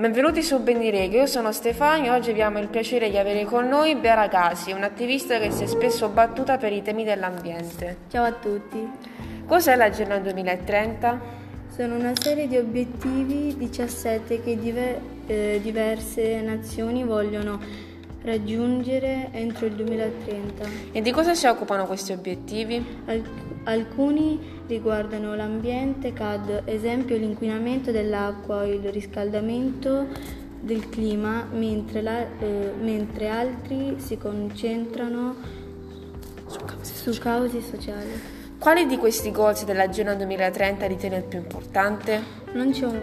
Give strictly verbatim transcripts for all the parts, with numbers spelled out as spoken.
Benvenuti su Bendireghe, io sono Stefania e oggi abbiamo il piacere di avere con noi Bea Ragasi, un'attivista che si è spesso battuta per i temi dell'ambiente. Ciao a tutti. Cos'è l'Agenda duemilatrenta? Sono una serie di obiettivi diciassette che diver- eh, diverse nazioni vogliono raggiungere entro il duemilatrenta. E di cosa si occupano questi obiettivi? Al- Alcuni riguardano l'ambiente, ad esempio l'inquinamento dell'acqua, il riscaldamento del clima, mentre, la, eh, mentre altri si concentrano su cause, su cause sociali. Quale di questi goals dell'Agenda duemilatrenta ritiene il più importante? Non c'è un,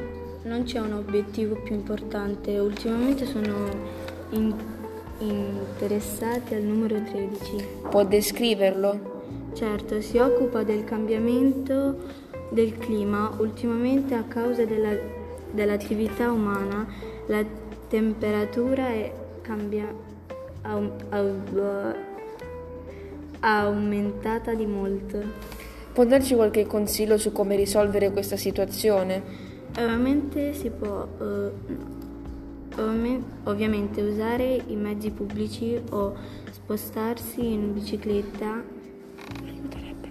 non c'è un obiettivo più importante, ultimamente sono in, interessati al numero tredici. Può descriverlo? Certo, si occupa del cambiamento del clima. Ultimamente, a causa della, dell'attività umana, la temperatura è cambia, au, au, aumentata di molto. Può darci qualche consiglio su come risolvere questa situazione? Ovviamente si può eh, ovviamente usare i mezzi pubblici o spostarsi in bicicletta.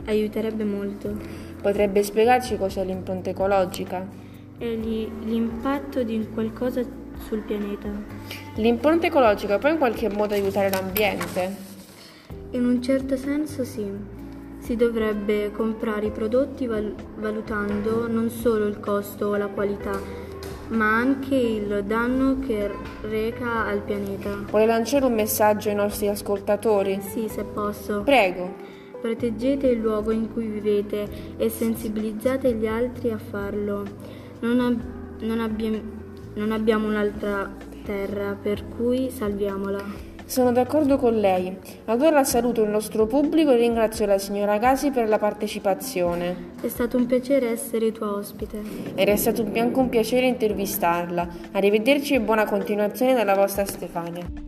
Aiuterebbe molto. Potrebbe spiegarci cos'è l'impronta ecologica? E gli, l'impatto di qualcosa sul pianeta. L'impronta ecologica può in qualche modo aiutare l'ambiente? In un certo senso sì. Si dovrebbe comprare i prodotti val- valutando non solo il costo o la qualità, ma anche il danno che reca al pianeta. Vuole lanciare un messaggio ai nostri ascoltatori? Sì, se posso. Prego. Proteggete il luogo in cui vivete e sensibilizzate gli altri a farlo. Non, ab- non, abbie- non abbiamo un'altra terra, per cui salviamola. Sono d'accordo con lei. Allora saluto il nostro pubblico e ringrazio la signora Gasi per la partecipazione. È stato un piacere essere tua ospite. Ed è stato anche un piacere intervistarla. Arrivederci e buona continuazione dalla vostra Stefania.